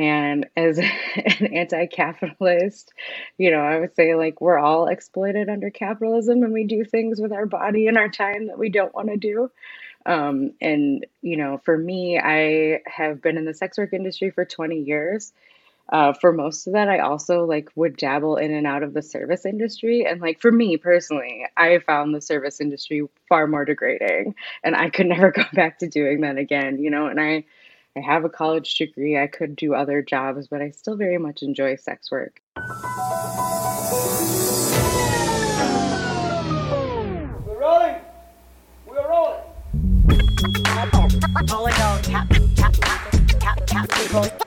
And as an anti-capitalist, you know, I would say, like, we're all exploited under capitalism, and we do things with our body and our time that we don't want to do. And, you know, for me, I have been in the sex work industry for 20 years. For most of that, I also, like, would dabble in and out of the service industry. And, like, for me personally, I found the service industry far more degrading, and I could never go back to doing that again, you know, and I have a college degree. I could do other jobs, but I still very much enjoy sex work. We're rolling. We're rolling.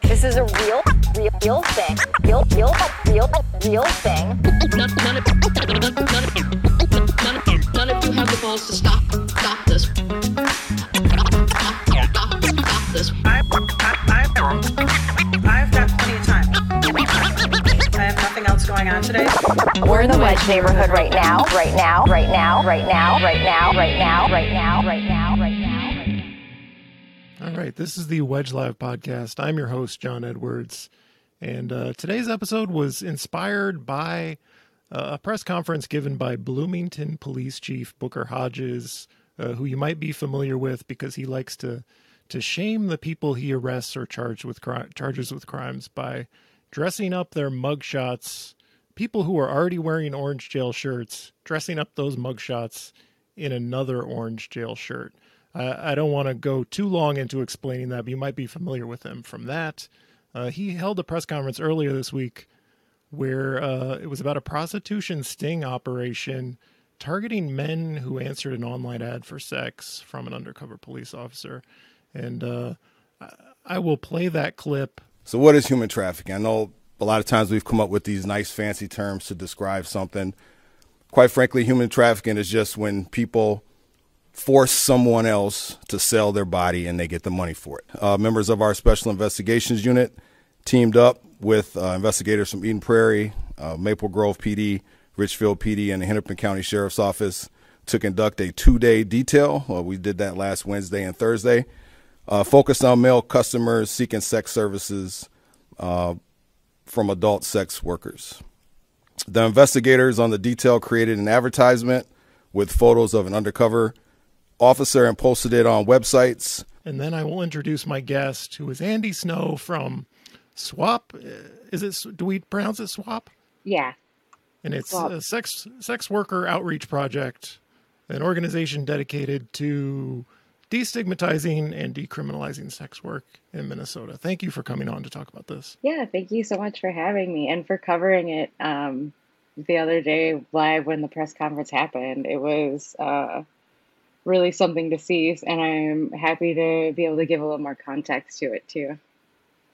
This is a real thing. Real thing. None of you have the balls to stop this. I've got plenty of time. I have nothing else going on today. We're in the Wedge neighborhood right now. All right, this is the Wedge Live podcast. I'm your host, John Edwards, and today's episode was inspired by a press conference given by Bloomington Police Chief Booker Hodges, who you might be familiar with because he likes to shame the people he arrests or charges with crimes by dressing up their mugshots, people who are already wearing orange jail shirts, dressing up those mugshots in another orange jail shirt. I don't want to go too long into explaining that, but you might be familiar with him from that. He held a press conference earlier this week where it was about a prostitution sting operation targeting men who answered an online ad for sex from an undercover police officer. And I will play that clip. So what is human trafficking? I know a lot of times we've come up with these nice fancy terms to describe something. Quite frankly, human trafficking is just when people force someone else to sell their body and they get the money for it. Members of our Special Investigations Unit teamed up with investigators from Eden Prairie, Maple Grove PD, Richfield PD, and the Hennepin County Sheriff's Office to conduct a two-day detail. We did that last Wednesday and Thursday. Focused on male customers seeking sex services from adult sex workers. The investigators on the detail created an advertisement with photos of an undercover officer and posted it on websites. And then I will introduce my guest, who is Andi Snow from SWAP. Is it? Do we pronounce it SWAP? Yeah. And it's SWAP. A sex worker outreach project, an organization dedicated to destigmatizing and decriminalizing sex work in Minnesota. Thank you for coming on to talk about this. Yeah, thank you so much for having me and for covering it the other day live when the press conference happened. It was really something to see, and I'm happy to be able to give a little more context to it too.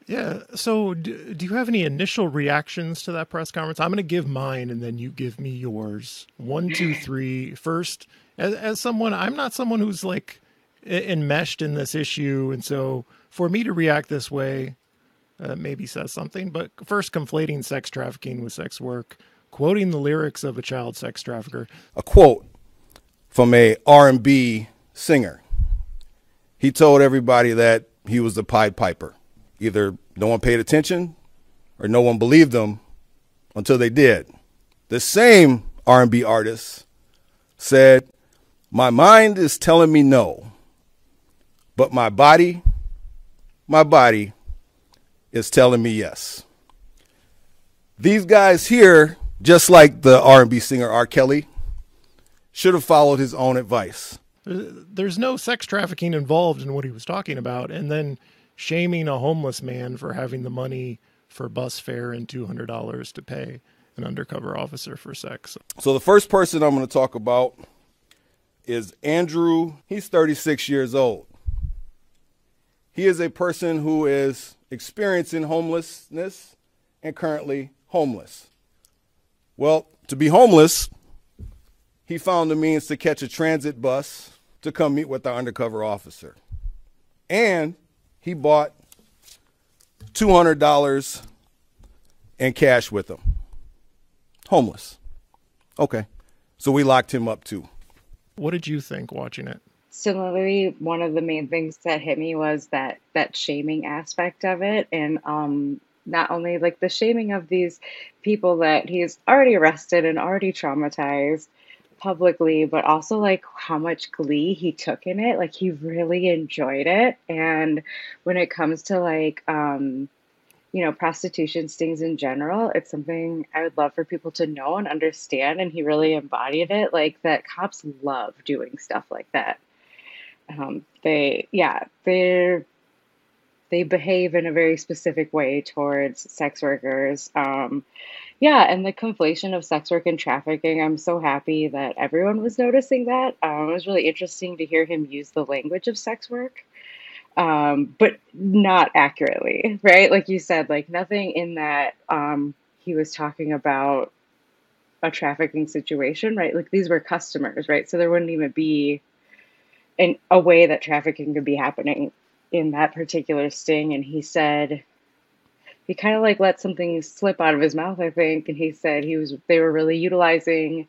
Yeah, so do you have any initial reactions to that press conference? I'm going to give mine and then you give me yours. 1, 2, 3. First, as someone, I'm not someone who's like enmeshed in this issue, and so for me to react this way maybe says something. But first, conflating sex trafficking with sex work, quoting the lyrics of a child sex trafficker. A quote from a R&B singer. He told everybody that he was the Pied Piper. Either no one paid attention or no one believed him until they did. The same R&B artist said, "My mind is telling me no. But my body is telling me yes." These guys here, just like the R&B singer R. Kelly, should have followed his own advice. There's no sex trafficking involved in what he was talking about. And then shaming a homeless man for having the money for bus fare and $200 to pay an undercover officer for sex. So the first person I'm going to talk about is Andrew. He's 36 years old. He is a person who is experiencing homelessness and currently homeless. Well, to be homeless, he found the means to catch a transit bus to come meet with our undercover officer. And he bought $200 in cash with him. Homeless. Okay. So we locked him up too. What did you think watching it? Similarly, one of the main things that hit me was that shaming aspect of it. And not only like the shaming of these people that he's already arrested and already traumatized publicly, but also like how much glee he took in it. Like he really enjoyed it. And when it comes to like, you know, prostitution stings in general, it's something I would love for people to know and understand. And he really embodied it, like that cops love doing stuff like that. They behave in a very specific way towards sex workers. And the conflation of sex work and trafficking, I'm so happy that everyone was noticing that. It was really interesting to hear him use the language of sex work, but not accurately, right? Like you said, like nothing in that he was talking about a trafficking situation, right? Like these were customers, right? So there wouldn't even be in a way that trafficking could be happening in that particular sting. And he said, he kind of like let something slip out of his mouth, I think. And he said they were really utilizing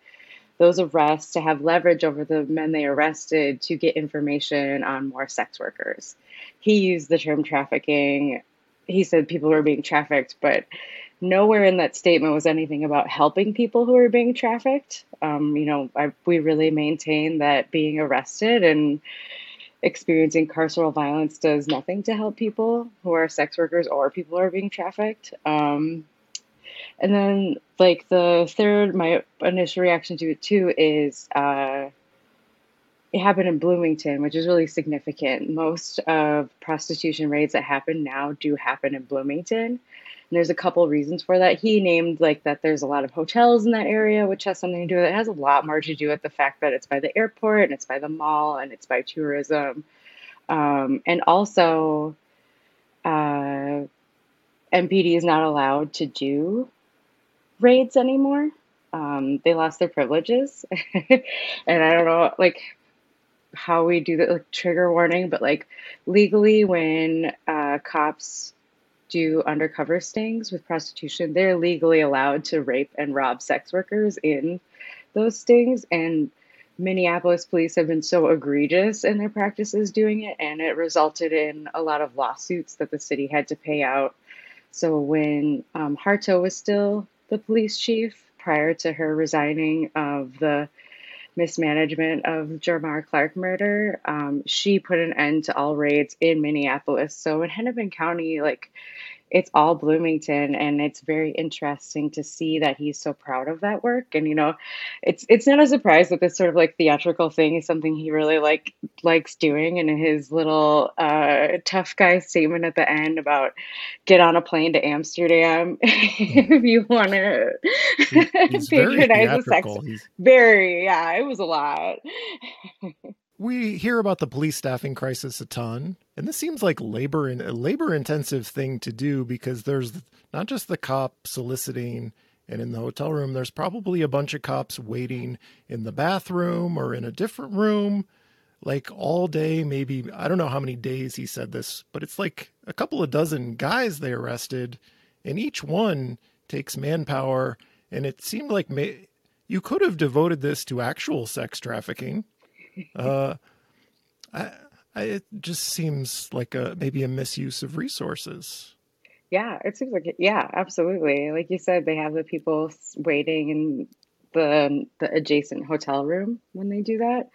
those arrests to have leverage over the men they arrested to get information on more sex workers. He used the term trafficking. He said people were being trafficked, but nowhere in that statement was anything about helping people who are being trafficked. We really maintain that being arrested and experiencing carceral violence does nothing to help people who are sex workers or people who are being trafficked. And then, like, my initial reaction to it, too, is it happened in Bloomington, which is really significant. Most of prostitution raids that happen now do happen in Bloomington. And there's a couple reasons for that. He named like that there's a lot of hotels in that area, which has something to do with it. It has a lot more to do with the fact that it's by the airport and it's by the mall and it's by tourism. And also, MPD is not allowed to do raids anymore. They lost their privileges. And I don't know, like, how we do that, like, trigger warning, but, like, legally when cops do undercover stings with prostitution, they're legally allowed to rape and rob sex workers in those stings. And Minneapolis police have been so egregious in their practices doing it, and it resulted in a lot of lawsuits that the city had to pay out. So when Harto was still the police chief, prior to her resigning of the mismanagement of Jamar Clark murder, she put an end to all raids in Minneapolis. So in Hennepin County, like, it's all Bloomington, and it's very interesting to see that he's so proud of that work. And, you know, it's not a surprise that this sort of like theatrical thing is something he really likes doing. And in his little tough guy statement at the end about get on a plane to Amsterdam if you want to patronize the sex. It was a lot. We hear about the police staffing crisis a ton, and this seems like a labor-intensive thing to do because there's not just the cop soliciting and in the hotel room, there's probably a bunch of cops waiting in the bathroom or in a different room, like all day, maybe, I don't know how many days he said this, but it's like a couple of dozen guys they arrested, and each one takes manpower, and it seemed like you could have devoted this to actual sex trafficking. It just seems like maybe a misuse of resources. Yeah, it seems like it. Yeah, absolutely. Like you said, they have the people waiting in the adjacent hotel room when they do that.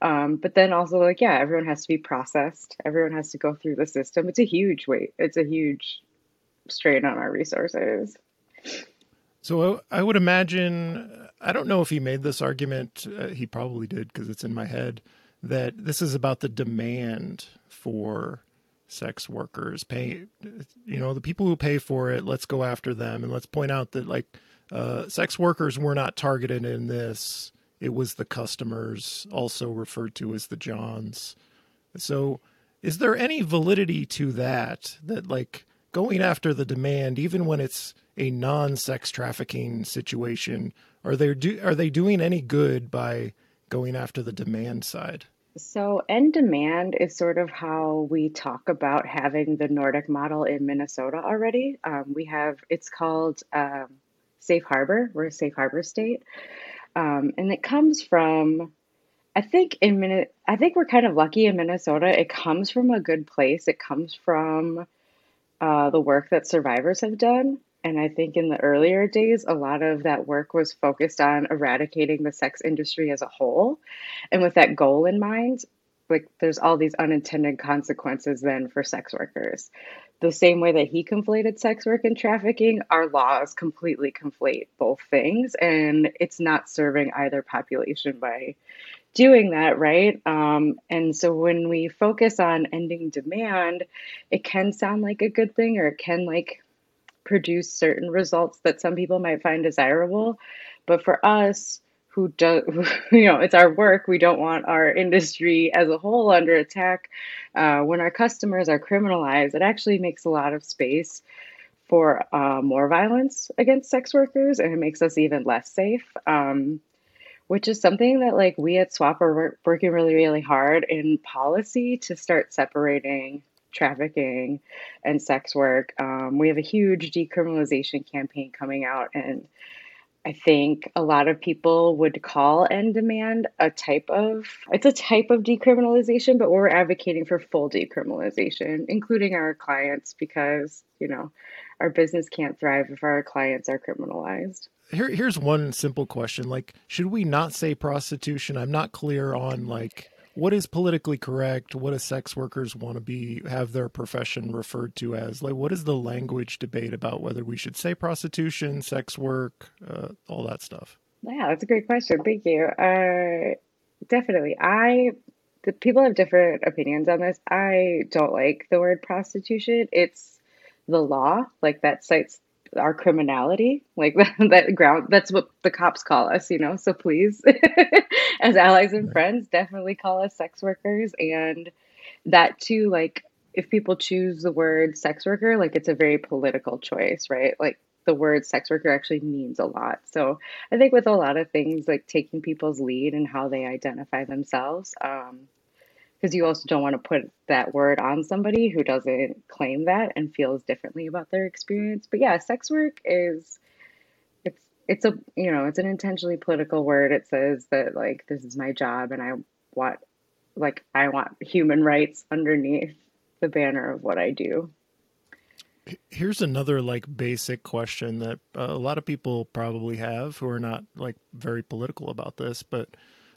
But then also, like, yeah, everyone has to be processed. Everyone has to go through the system. It's a huge weight. It's a huge strain on our resources. So I would imagine, I don't know if he made this argument, he probably did because it's in my head, that this is about the demand for sex workers. The people who pay for it, let's go after them. And let's point out that sex workers were not targeted in this. It was the customers, also referred to as the Johns. So is there any validity to that like going after the demand, even when it's a non-sex trafficking situation, are they doing any good by going after the demand side? So end demand is sort of how we talk about having the Nordic model in Minnesota already. It's called Safe Harbor. We're a Safe Harbor state. And it comes from I think we're kind of lucky in Minnesota. It comes from a good place. It comes from the work that survivors have done. And I think in the earlier days, a lot of that work was focused on eradicating the sex industry as a whole. And with that goal in mind, like there's all these unintended consequences then for sex workers. The same way that he conflated sex work and trafficking, our laws completely conflate both things. And it's not serving either population by doing that, right? And so when we focus on ending demand, it can sound like a good thing, or it can like produce certain results that some people might find desirable. But for us, it's our work. We don't want our industry as a whole under attack. When our customers are criminalized, it actually makes a lot of space for more violence against sex workers, and it makes us even less safe, which is something that like we at SWAP are working really, really hard in policy to start separating trafficking and sex work. We have a huge decriminalization campaign coming out, and I think a lot of people would call end demand a type of decriminalization, but we're advocating for full decriminalization, including our clients, because, you know, our business can't thrive if our clients are criminalized. Here's one simple question. Like, should we not say prostitution? I'm not clear on like what is politically correct? What do sex workers want to have their profession referred to as? Like, what is the language debate about whether we should say prostitution, sex work, all that stuff? Yeah, that's a great question. Thank you. Definitely. The people have different opinions on this. I don't like the word prostitution. It's the law, like that cites our criminality, like that ground, that's what the cops call us, you know, so please, as allies and friends, definitely call us sex workers. And that too, like if people choose the word sex worker, like it's a very political choice, right? Like the word sex worker actually means a lot. So I think with a lot of things, like taking people's lead and how they identify themselves, because you also don't want to put that word on somebody who doesn't claim that and feels differently about their experience. But yeah, sex work is, it's an intentionally political word. It says that like, this is my job and I want human rights underneath the banner of what I do. Here's another like basic question that a lot of people probably have who are not like very political about this, but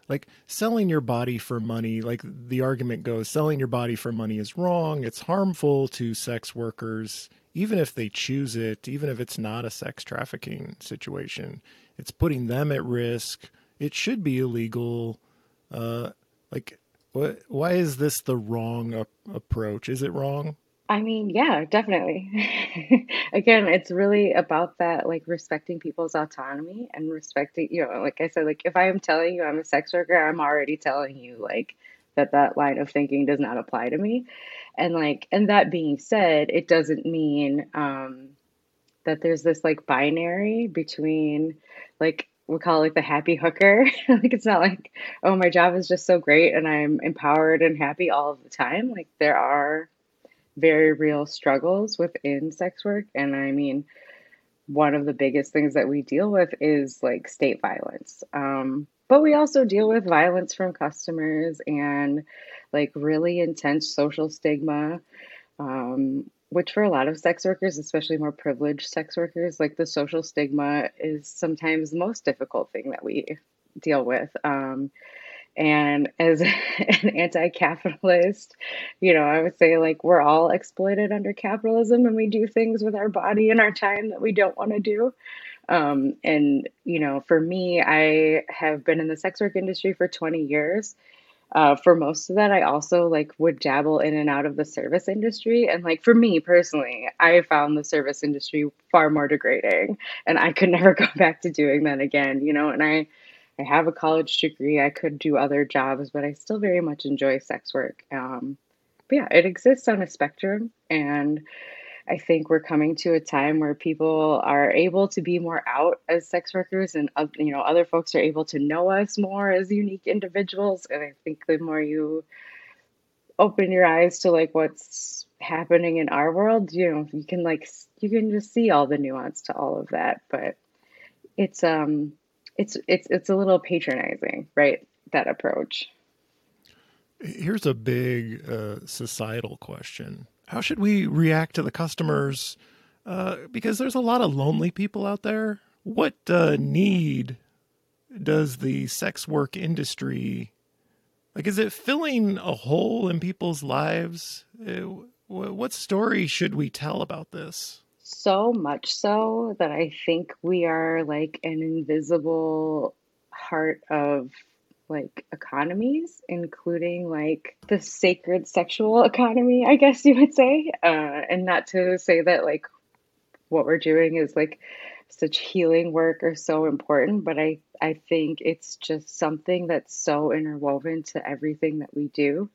like selling your body for money, like the argument goes, selling your body for money is wrong. It's harmful to sex workers, even if they choose it, even if it's not a sex trafficking situation. It's putting them at risk. It should be illegal. Why is this the wrong approach? Is it wrong? I mean, yeah, definitely. Again, it's really about that, like respecting people's autonomy and respecting, you know, like I said, like if I am telling you I'm a sex worker, I'm already telling you like that line of thinking does not apply to me. And like, and that being said, it doesn't mean that there's this like binary between like, we call it like the happy hooker. Like it's not like, oh, my job is just so great and I'm empowered and happy all of the time. Like there are very real struggles within sex work. And I mean, one of the biggest things that we deal with is like state violence. But we also deal with violence from customers and like really intense social stigma, which for a lot of sex workers, especially more privileged sex workers, like the social stigma is sometimes the most difficult thing that we deal with. And as an anti-capitalist, you know, I would say like we're all exploited under capitalism and we do things with our body and our time that we don't want to do. And, you know, for me, I have been in the sex work industry for 20 years. For most of that, I also like would dabble in and out of the service industry. And like for me personally, I found the service industry far more degrading and I could never go back to doing that again, you know, and I have a college degree. I could do other jobs, but I still very much enjoy sex work. But yeah, it exists on a spectrum. And I think we're coming to a time where people are able to be more out as sex workers and, you know, other folks are able to know us more as unique individuals. And I think the more you open your eyes to like what's happening in our world, you know, you can just see all the nuance to all of that. But it's a little patronizing, right? that approach. Here's a big societal question. How should we react to the customers? Because there's a lot of lonely people out there. What need does the sex work industry, like, is it filling a hole in people's lives? What story should we tell about this? So much so that I think we are like an invisible part of like economies, including like the sacred sexual economy, I guess you would say. And not to say that like what we're doing is like such healing work or so important, but I think it's just something that's so interwoven to everything that we do.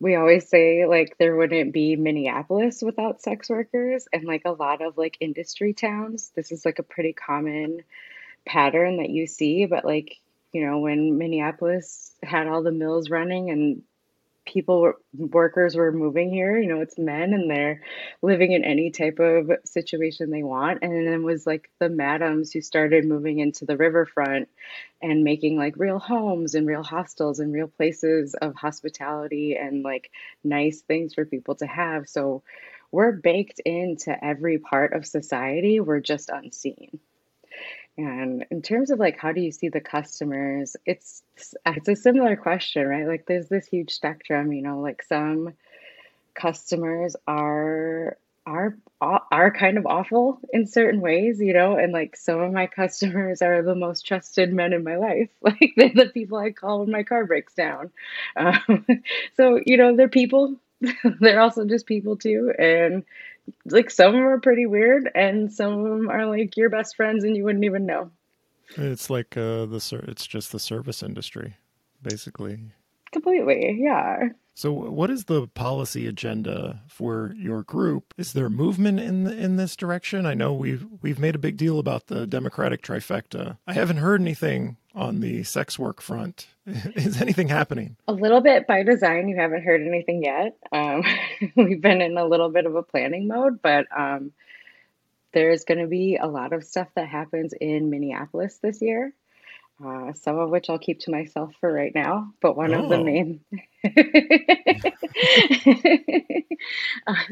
We always say like there wouldn't be Minneapolis without sex workers, and like a lot of like industry towns, this is like a pretty common pattern that you see. But like, you know, when Minneapolis had all the mills running and workers were moving here, you know, it's men and they're living in any type of situation they want. And then it was like the madams who started moving into the riverfront and making like real homes and real hostels and real places of hospitality and like nice things for people to have. So we're baked into every part of society. We're just unseen. And in terms of like, how do you see the customers? It's a similar question, right? Like there's this huge spectrum, you know, like some customers are kind of awful in certain ways, you know, and like some of my customers are the most trusted men in my life. Like they're the people I call when my car breaks down. So, you know, they're people. They're also just people too. And like some of them are pretty weird and some of them are like your best friends and you wouldn't even know. It's like it's just the service industry, basically. Completely. Yeah. So what is the policy agenda for your group? Is there movement in this direction? I know we've made a big deal about the Democratic trifecta. I haven't heard anything on the sex work front. Is anything happening? A little bit by design. You haven't heard anything yet. We've been in a little bit of a planning mode, but there's going to be a lot of stuff that happens in Minneapolis this year. Some of which I'll keep to myself for right now, but one of the main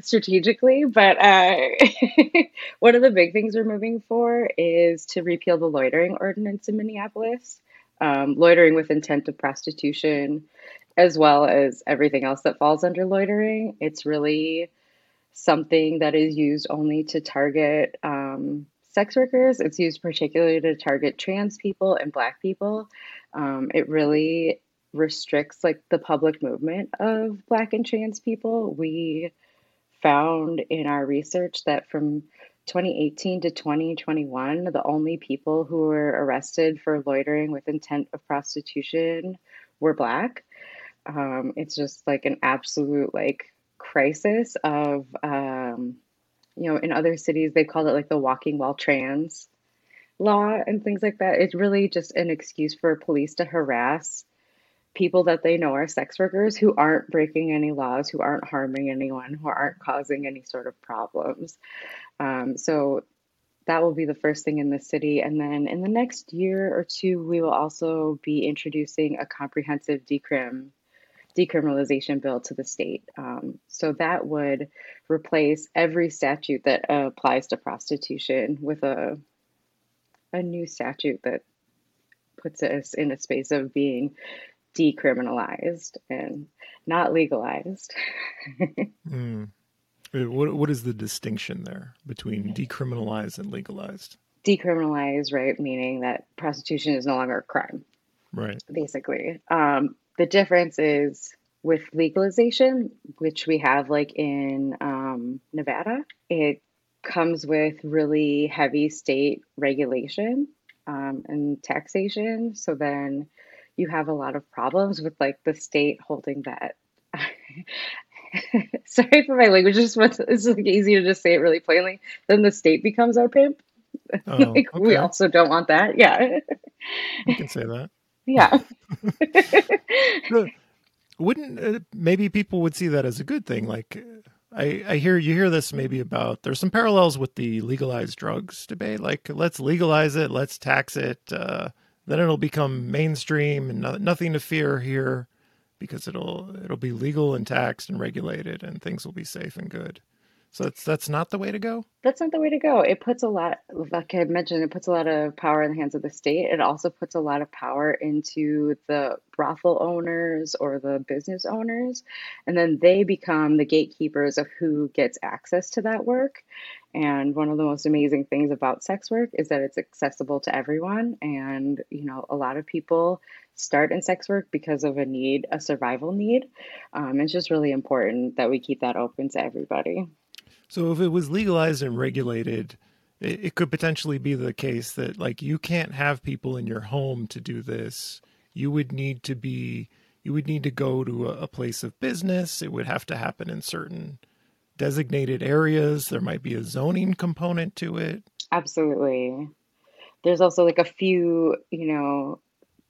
strategically, but one of the big things we're moving for is to repeal the loitering ordinance in Minneapolis, loitering with intent of prostitution, as well as everything else that falls under loitering. It's really something that is used only to target sex workers. It's used particularly to target trans people and Black people. It really restricts like the public movement of Black and trans people. We found in our research that from 2018 to 2021, the only people who were arrested for loitering with intent of prostitution were Black. It's just like an absolute like crisis of you know, in other cities, they called it like the walking while trans law and things like that. It's really just an excuse for police to harass people that they know are sex workers who aren't breaking any laws, who aren't harming anyone, who aren't causing any sort of problems. So that will be the first thing in the city. And then in the next year or two, we will also be introducing a comprehensive decriminalization bill to the state. So that would replace every statute that applies to prostitution with a new statute that puts us in a space of being decriminalized and not legalized. What is the distinction there between decriminalized and legalized? Decriminalized, right, meaning that prostitution is no longer a crime. Right. Basically. The difference is with legalization, which we have like in Nevada, it comes with really heavy state regulation and taxation. So then you have a lot of problems with like the state holding that. Sorry for my language. It's like easy to just say it really plainly. Then the state becomes our pimp. Oh, like, okay. We also don't want that. Yeah. You can say that. Yeah. Wouldn't maybe people would see that as a good thing? Like I hear you hear this maybe about there's some parallels with the legalized drugs debate. Like let's legalize it, let's tax it, then it'll become mainstream and nothing to fear here, because it'll be legal and taxed and regulated, and things will be safe and good. So that's not the way to go. That's not the way to go. It puts a lot, like I mentioned, it puts a lot of power in the hands of the state. It also puts a lot of power into the brothel owners or the business owners. And then they become the gatekeepers of who gets access to that work. And one of the most amazing things about sex work is that it's accessible to everyone. And, you know, a lot of people start in sex work because of a need, a survival need. It's just really important that we keep that open to everybody. So if it was legalized and regulated, it could potentially be the case that, like, you can't have people in your home to do this. You would need to go to a place of business. It would have to happen in certain designated areas. There might be a zoning component to it. Absolutely. There's also like a few, you know,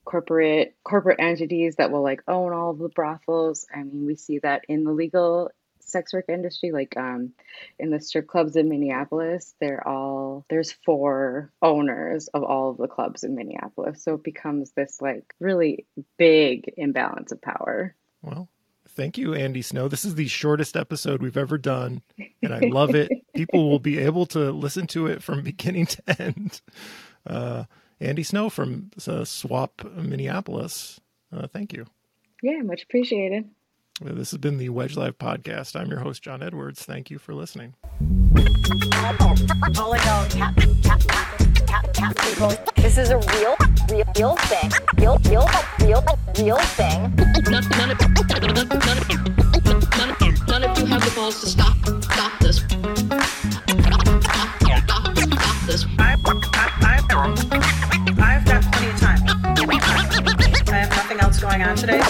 corporate entities that will like own all the brothels. I mean, we see that in the legal sex work industry, like in the strip clubs in Minneapolis, there's 4 owners of all of the clubs in Minneapolis. So it becomes this like really big imbalance of power. Well, thank you, Andi Snow. This is the shortest episode we've ever done, and I love it. People will be able to listen to it from beginning to end. Andi Snow from SWAP Minneapolis. Thank you. Yeah, much appreciated. This has been the Wedge Live Podcast. I'm your host, John Edwards. Thank you for listening. This is a real thing. None of you have the balls to stop this. Stop this. I've got plenty of time. I have nothing else going on today.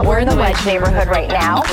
We're in the Wedge neighborhood right now.